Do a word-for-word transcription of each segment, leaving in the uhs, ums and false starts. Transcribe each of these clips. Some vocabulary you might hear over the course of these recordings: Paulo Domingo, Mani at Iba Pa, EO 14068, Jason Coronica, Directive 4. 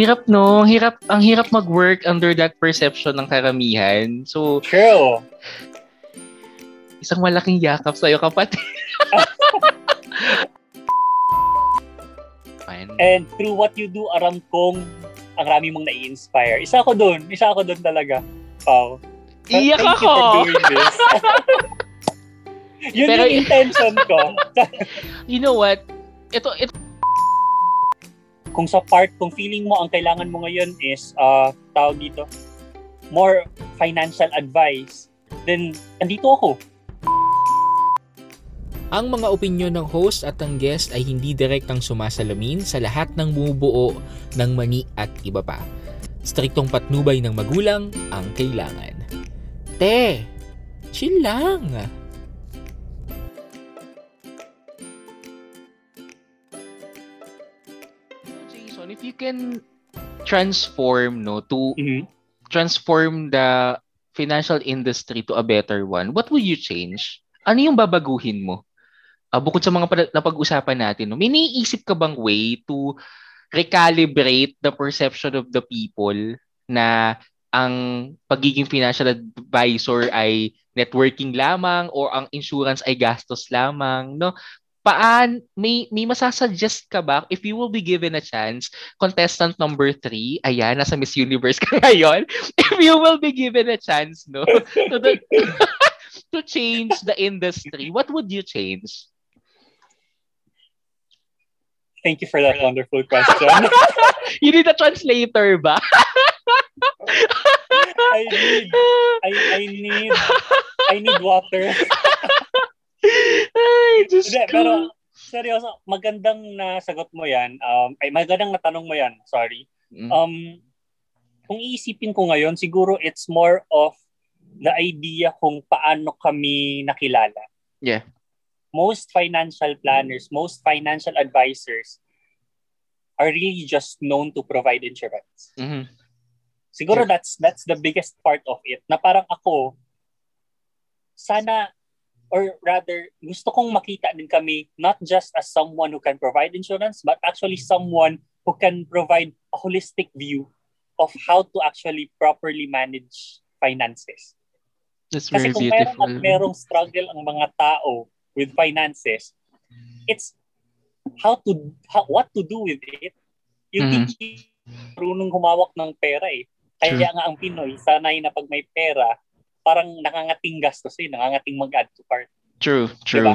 Hirap no, hirap, ang hirap mag-work under that perception ng karamihan. So, true. Isang malaking yakap sa'yo, kapatid. And through what you do, aram kong ang rami mong nai-inspire. Isa ako dun. Isa ako dun talaga. Wow. Iyak ako! Thank you for doing this. Yun pero, yung intention ko. You know what? Ito, ito. Kung sa part, kung feeling mo ang kailangan mo ngayon is, uh, tawag dito, more financial advice, then andito ako. Ang mga opinyon ng host at ng guest ay hindi direktang sumasalamin sa lahat ng bumubuo ng Mani at Iba Pa. Striktong patnubay ng magulang ang kailangan. Te, chill lang! Jason, if you can transform, no, to mm-hmm. transform the financial industry to a better one, what will you change? Ano yung babaguhin mo? Uh, bukod sa mga napag-usapan natin, no? May naiisip ka bang way to recalibrate the perception of the people na ang pagiging financial advisor ay networking lamang or ang insurance ay gastos lamang, no? Paan, may, may masasuggest ka ba if you will be given a chance, contestant number three, ayan, nasa Miss Universe ka ngayon, if you will be given a chance, no? To, the, to change the industry, what would you change? Thank you for that wonderful question. You need a translator ba? I need, I, I need, I need water. Ay, just hindi, pero seryoso, magandang nasagot mo yan. Um, ay, magandang natanong mo yan, sorry. Mm. Um, kung iisipin ko ngayon, siguro it's more of the idea kung paano kami nakilala. Yeah. Most financial planners, most financial advisors are really just known to provide insurance. Mm-hmm. Siguro yeah. that's that's the biggest part of it. Na parang ako, sana, or rather, gusto kong makita din kami not just as someone who can provide insurance, but actually someone who can provide a holistic view of how to actually properly manage finances. That's very Kasi kung beautiful. Meron at merong struggle ang mga tao with finances, it's how to how, what to do with it. You mm-hmm. teach marunong humawak ng pera eh. Kaya sure. nga ang Pinoy, sanay na pag may pera, parang nakangating gastos eh, nakangating mag-add to cart. True, true. Diba?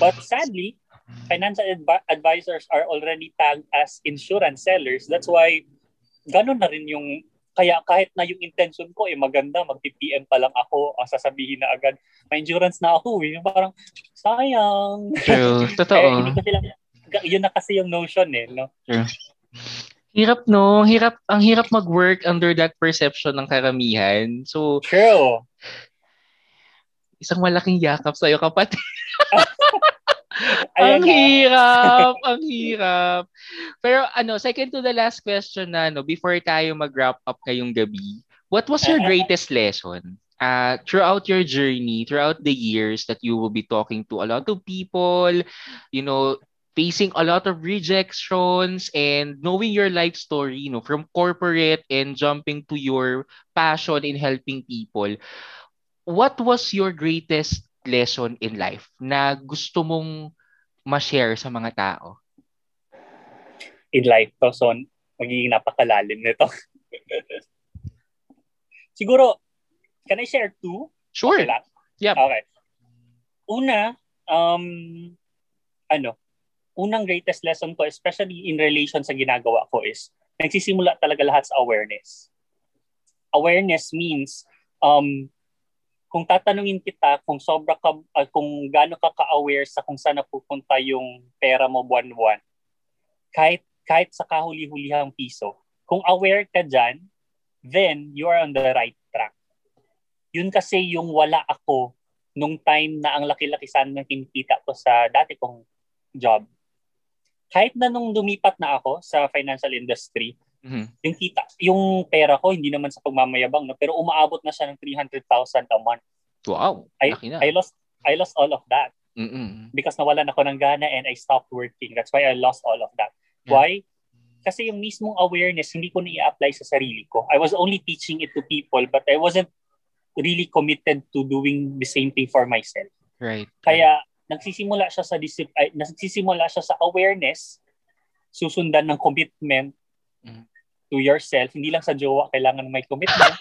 But sadly, financial adv- advisors are already tagged as insurance sellers. That's why ganun na rin yung, kaya kahit na yung intention ko eh maganda, mag-P M pa lang ako, ang sasabihin na agad, may insurance na ako eh. Parang, sayang. True, totoo. Eh, sila, yun na kasi yung notion eh. No? True. Hirap no, hirap, ang hirap mag-work under that perception ng karamihan. So, true. Isang malaking yakap sa'yo, kapatid. Ang hirap, ang hirap. Pero ano, second to the last question na no, before tayo mag-wrap up ngayong gabi, what was your greatest lesson uh, throughout your journey, throughout the years that you will be talking to a lot of people, you know, facing a lot of rejections and knowing your life story, you know, from corporate and jumping to your passion in helping people, what was your greatest lesson in life na gusto mong ma-share sa mga tao? In life, to, so magiging napakalalim nito. Siguro, can I share two? Sure. Okay lang? Yep. Okay. Una, um, ano, unang greatest lesson ko, especially in relation sa ginagawa ko, is nagsisimula talaga lahat sa awareness. Awareness means, um, kung tatanungin kita kung sobra ka, uh, kung gaano ka ka-aware sa kung saan napupunta yung pera mo buwan-buwan, kahit, kahit sa kahuli-hulihang piso, kung aware ka dyan, then you are on the right track. Yun kasi yung wala ako nung time na ang laki-laki sana ng kinikita ko sa dati kong job. Kahit na nung lumipat na ako sa financial industry, mm-hmm. yung kita, yung pera ko, hindi naman sa pagmamayabang, no? Pero umaabot na siya ng three hundred thousand a month. Wow! I, I lost I lost all of that. Mm-hmm. Because nawalan ako ng gana and I stopped working. That's why I lost all of that. Yeah. Why? Kasi yung mismong awareness, hindi ko na i-apply sa sarili ko. I was only teaching it to people, but I wasn't really committed to doing the same thing for myself. Right. Kaya nagsisimula siya sa disip- ay, nagsisimula siya sa awareness, susundan ng commitment mm. to yourself. Hindi lang sa jowa kailangan may commitment,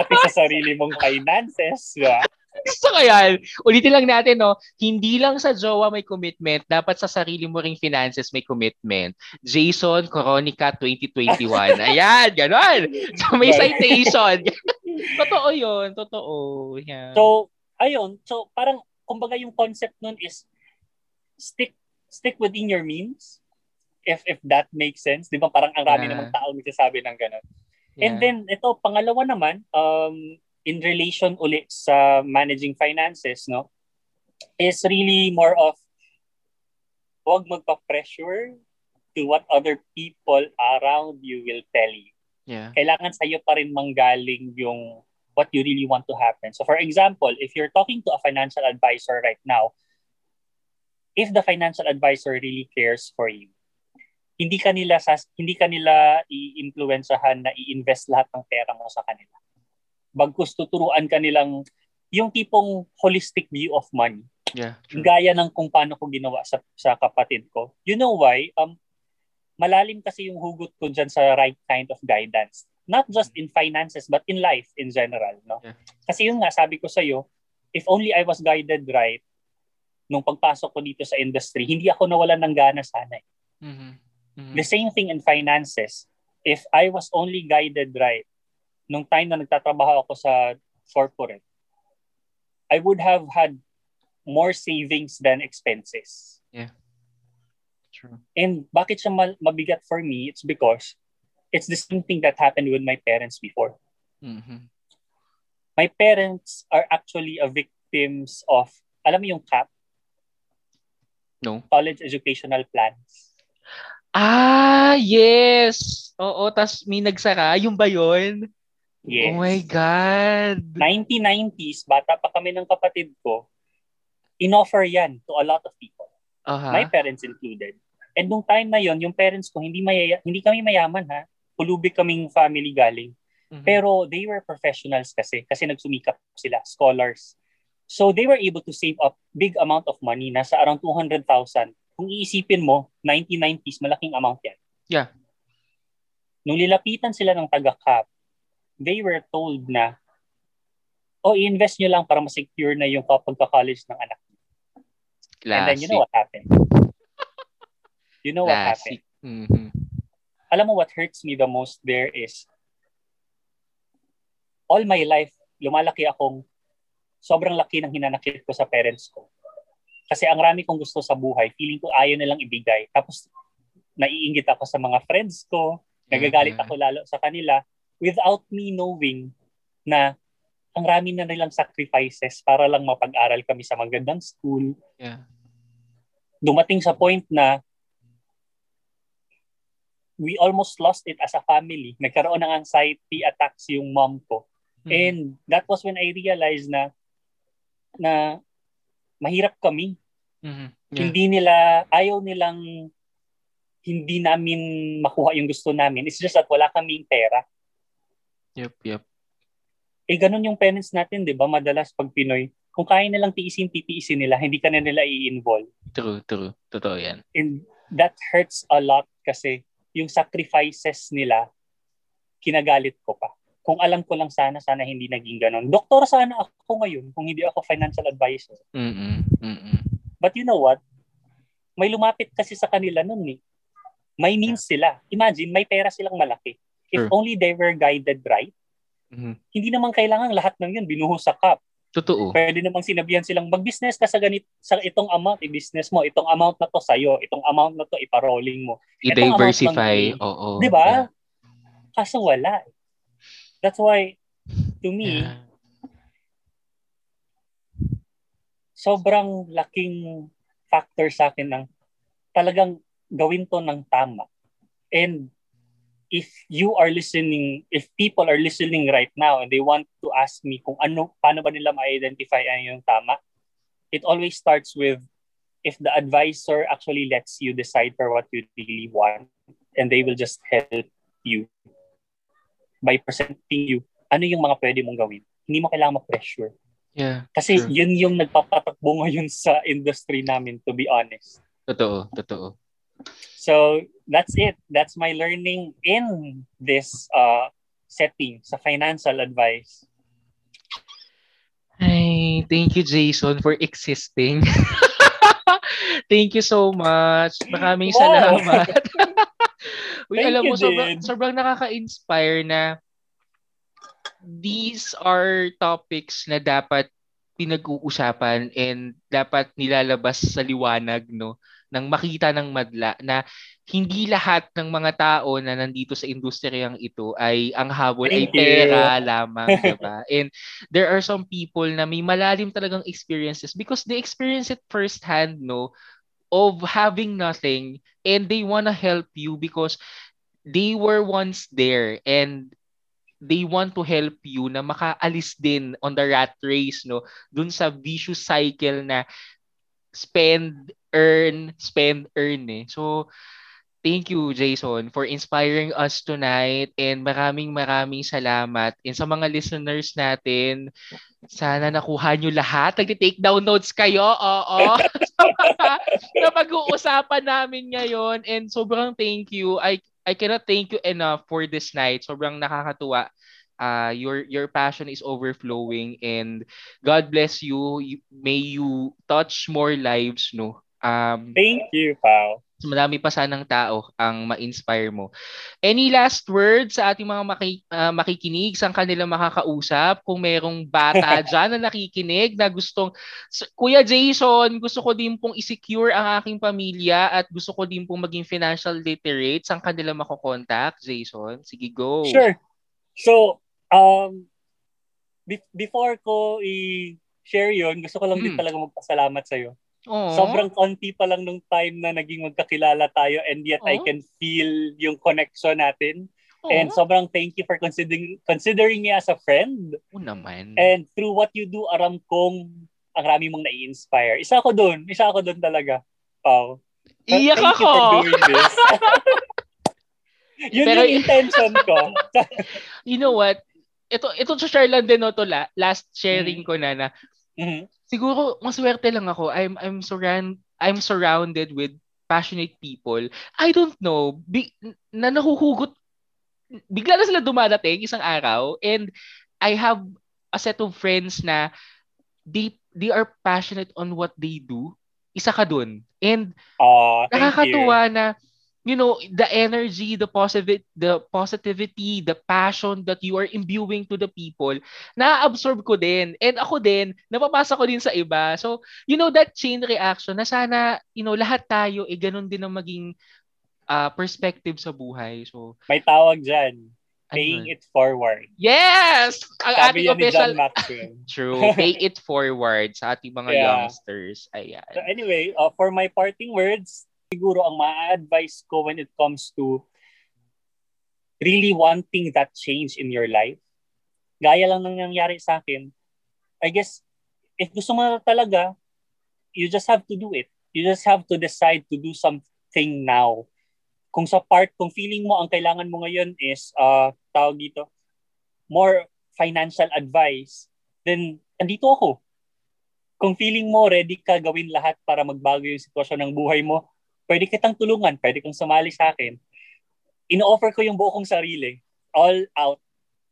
pati sa sarili mong finances. Yeah. So kaya, ulitin lang natin, no? Hindi lang sa jowa may commitment, dapat sa sarili mo ring finances may commitment. Jason Coronica twenty twenty-one. Ayan, ganon. So may citation. Totoo yun, totoo. Yeah. So, ayun. So, parang, kumbaga yung concept nun is stick stick within your means, if if that makes sense. Di ba? Parang ang rami yeah. namang tao nagsasabi ng ganon. Yeah. And then, ito, pangalawa naman, um, in relation ulit sa managing finances, no, is really more of huwag magpa-pressure to what other people around you will tell you. Yeah. Kailangan sa'yo pa rin manggaling yung what you really want to happen. So for example, if you're talking to a financial advisor right now, if the financial advisor really cares for you, hindi kanila hindi kanila i-influensahan na i-invest lahat ng pera mo sa kanila. Bagkus tuturuan kanilang yung tipong holistic view of money. Yeah. True. Gaya ng kung paano ko ginawa sa sa kapatid ko. You know why? Um malalim kasi yung hugot ko diyan sa right kind of guidance. Not just in finances but in life in general, no? Yeah. Kasi yun nga sabi ko sa iyo, if only I was guided right nung pagpasok ko dito sa industry, hindi ako nawalan ng gana sana. Eh. Mm-hmm. Mm-hmm. The same thing in finances. If I was only guided right nung time na nagtatrabaho ako sa corporate, I would have had more savings than expenses. Yeah. True. And bakit siya mabigat for me? It's because it's the same thing that happened with my parents before. Mm-hmm. My parents are actually a victims of, alam mo yung C A P? No. College Educational Plans. Ah, yes! Oo, tas may nagsara. Yung ba yun? Yes. Oh my God. nineteen nineties, bata pa kami ng kapatid ko, inoffer yan to a lot of people. Uh-huh. My parents included. And nung time na yon, yung parents ko, hindi maya- hindi kami mayaman ha. Pulubig kaming family galing. Mm-hmm. Pero they were professionals kasi, kasi nagsumikap sila, scholars. So they were able to save up big amount of money, nasa around two hundred thousand. Kung iisipin mo, nineteen nineties, malaking amount yan. Yeah. Nung lilapitan sila ng taga-C A P, they were told na, oh, i-invest nyo lang para ma-secure na yung pagka-college ng anak nyo. And then you know what happened. You know Classic. What happened. Mm-hmm. Alam mo what hurts me the most there is, all my life, lumalaki akong sobrang laki ng hinanakit ko sa parents ko. Kasi ang rami kong gusto sa buhay, feeling ko ayaw nilang ibigay. Tapos, naiinggit ako sa mga friends ko, nagagalit ako lalo sa kanila, without me knowing na ang rami na nilang sacrifices para lang mapag-aral kami sa magandang school. Yeah. Dumating sa point na we almost lost it as a family. Nagkaroon ng anxiety attacks yung mom ko. Mm-hmm. And that was when I realized na na mahirap kami. Mm-hmm. Yeah. Hindi nila, ayaw nilang hindi namin makuha yung gusto namin. It's just that wala kaming pera. Yep, yep. Eh, ganun yung parents natin, di ba? Madalas pag Pinoy, kung kaya nilang tiisin, titiisin nila, hindi ka na nila i-involve. True, true. Totoo yan. And that hurts a lot kasi yung sacrifices nila, kinagalit ko pa. Kung alam ko lang sana, sana hindi naging ganun. Doktor sana ako ngayon kung hindi ako financial advisor. Mm-mm, mm-mm. But you know what? May lumapit kasi sa kanila nun eh. May means sila. Imagine, may pera silang malaki. If sure. only they were guided right, mm-hmm. hindi naman kailangan lahat ng yun binuhos sa C A P. Totoo. Pwede namang sinabihan silang mag-business ka sa ganit sa itong amount, i-business mo, itong amount na to sa'yo, itong amount na to iparolling mo. I-diversify. Oo. Di ba? Yeah. Kaso wala. That's why, to me, yeah. sobrang laking factor sa akin ng talagang gawin to ng tama. And if you are listening, if people are listening right now and they want to ask me kung ano, paano ba nila ma-identify ano yung tama, it always starts with if the advisor actually lets you decide for what you really want. and they will just help you by presenting you ano yung mga pwede mong gawin. Hindi mo kailangan ma-pressure. Yeah, kasi sure. yun yung nagpapatakbo ngayon sa industry namin, to be honest. Totoo, totoo. So, that's it. That's my learning in this uh, setting sa financial advice. Ay, thank you, Jason, for existing. Thank you so much. Maraming wow. salamat. Uy, alam mo, sobrang, sobrang nakaka-inspire na these are topics na dapat pinag-uusapan and dapat nilalabas sa liwanag, no, ng makita ng madla na hindi lahat ng mga tao na nandito sa industriyang ito ay ang habol ay pera lamang, diba? And there are some people na may malalim talagang experiences because they experience it firsthand, no, of having nothing, and they wanna help you because they were once there and they want to help you na makaalis din on the rat race, no? Dun sa vicious cycle na spend, earn, spend, earn, eh. So, thank you, Jason, for inspiring us tonight, and maraming maraming salamat. And sa mga listeners natin, sana nakuha nyo lahat. Nag-take down notes kayo, oo. Na pag-uusapan namin ngayon, and sobrang thank you. I I cannot thank you enough for this night. Sobrang nakakatuwa. Uh, your your passion is overflowing, and God bless you. you may you touch more lives, no? Um, thank you, Pao. Marami pa sanang tao ang ma-inspire mo. Any last words sa ating mga maki, uh, makikinig, sa kanila makakausap? Kung merong bata dyan na nakikinig na gustong, Kuya Jason, gusto ko din pong i-secure ang aking pamilya at gusto ko din pong maging financial literate, sa kanila makokontakt, Jason? Sige, go. Sure. So, um, be- before ko i-share yun, gusto ko lang hmm. din talaga magpasalamat sa'yo. Aww. Sobrang konti pa lang nung time na naging magkakilala tayo, and yet Aww. I can feel yung connection natin. Aww. And sobrang thank you for considering considering me as a friend. Oo naman. And through what you do, aram kong ang rami mong nai-inspire. Isa ako dun. Isa ako dun talaga. Wow. Iyak thank ako. You for doing this. Yun pero, yung intention ko. You know what? Ito, ito sa share lang din, no, to la, last sharing mm-hmm. ko na na. Mm-hmm. Siguro maswerte lang ako. I'm I'm surround I'm surrounded with passionate people. I don't know, big, na nahuhugot bigla na sila dumadating isang araw, and I have a set of friends na they they are passionate on what they do. Isa ka dun. And aww, nakakatuwa you. Na you know, the energy, the positive, the positivity, the passion that you are imbuing to the people, na-absorb ko din. And ako din, napapasa ko din sa iba. So, you know, that chain reaction na sana, you know, lahat tayo, eh, ganun din ang maging uh, perspective sa buhay. So, may tawag dyan. Paying it forward. Yes! Ang sabi ating official... True. Pay it forward sa ating mga yeah. youngsters. Ayan. So anyway, uh, for my parting words, siguro ang ma-advise ko when it comes to really wanting that change in your life, gaya lang nang nangyari sa akin, I guess, if gusto mo talaga, you just have to do it. You just have to decide to do something now. Kung sa part, kung feeling mo ang kailangan mo ngayon is, uh, tawag dito, more financial advice, then andito ako. Kung feeling mo, ready ka gawin lahat para magbago yung sitwasyon ng buhay mo, pwede kitang tulungan, pwede kang sumali sa akin. Ino-offer ko yung buo kong sarili, all out,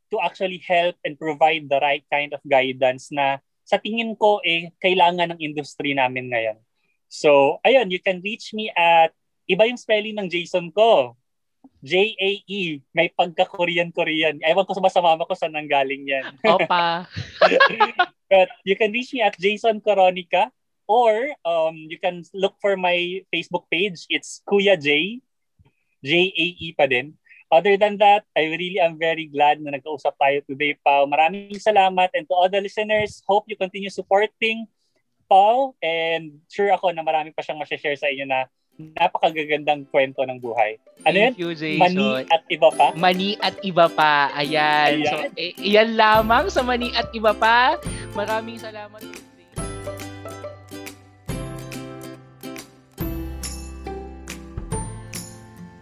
to actually help and provide the right kind of guidance na sa tingin ko eh kailangan ng industry namin ngayon. So, ayun, you can reach me at, iba yung spelling ng Jason ko. J A E, may pagka-Korean-Korean. Ewan ko sa mama ko saan nanggaling yan. Opa. But you can reach me at Jason Coronica. Or um, you can look for my Facebook page. It's Kuya J. J A E pa din. Other than that, I really am very glad na nagkausap tayo today, Pao. Maraming salamat. And to all the listeners, hope you continue supporting Pao. And sure ako na marami pa siyang masashare sa inyo na napakagagandang kwento ng buhay. Ano thank yun? You, Jason. Mani at Iba Pa? Mani at Iba Pa. Ayan. Ayan. So, eh, yan lamang sa Mani at Iba Pa. Maraming salamat.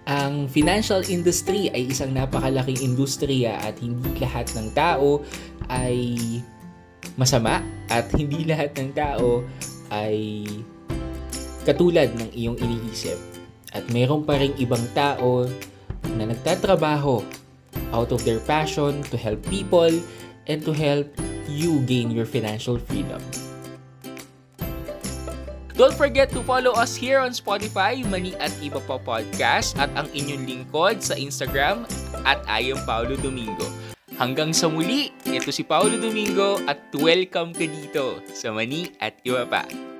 Ang financial industry ay isang napakalaking industriya at hindi lahat ng tao ay masama at hindi lahat ng tao ay katulad ng iyong iniisip. At mayroon pa ring ibang tao na nagtatrabaho out of their passion to help people and to help you gain your financial freedom. Don't forget to follow us here on Spotify, Mani at Iba Pa Podcast, at ang inyong lingkod sa Instagram at I am Paulo Domingo. Hanggang sa muli, ito si Paulo Domingo at welcome ka dito sa Mani at Iba Pa.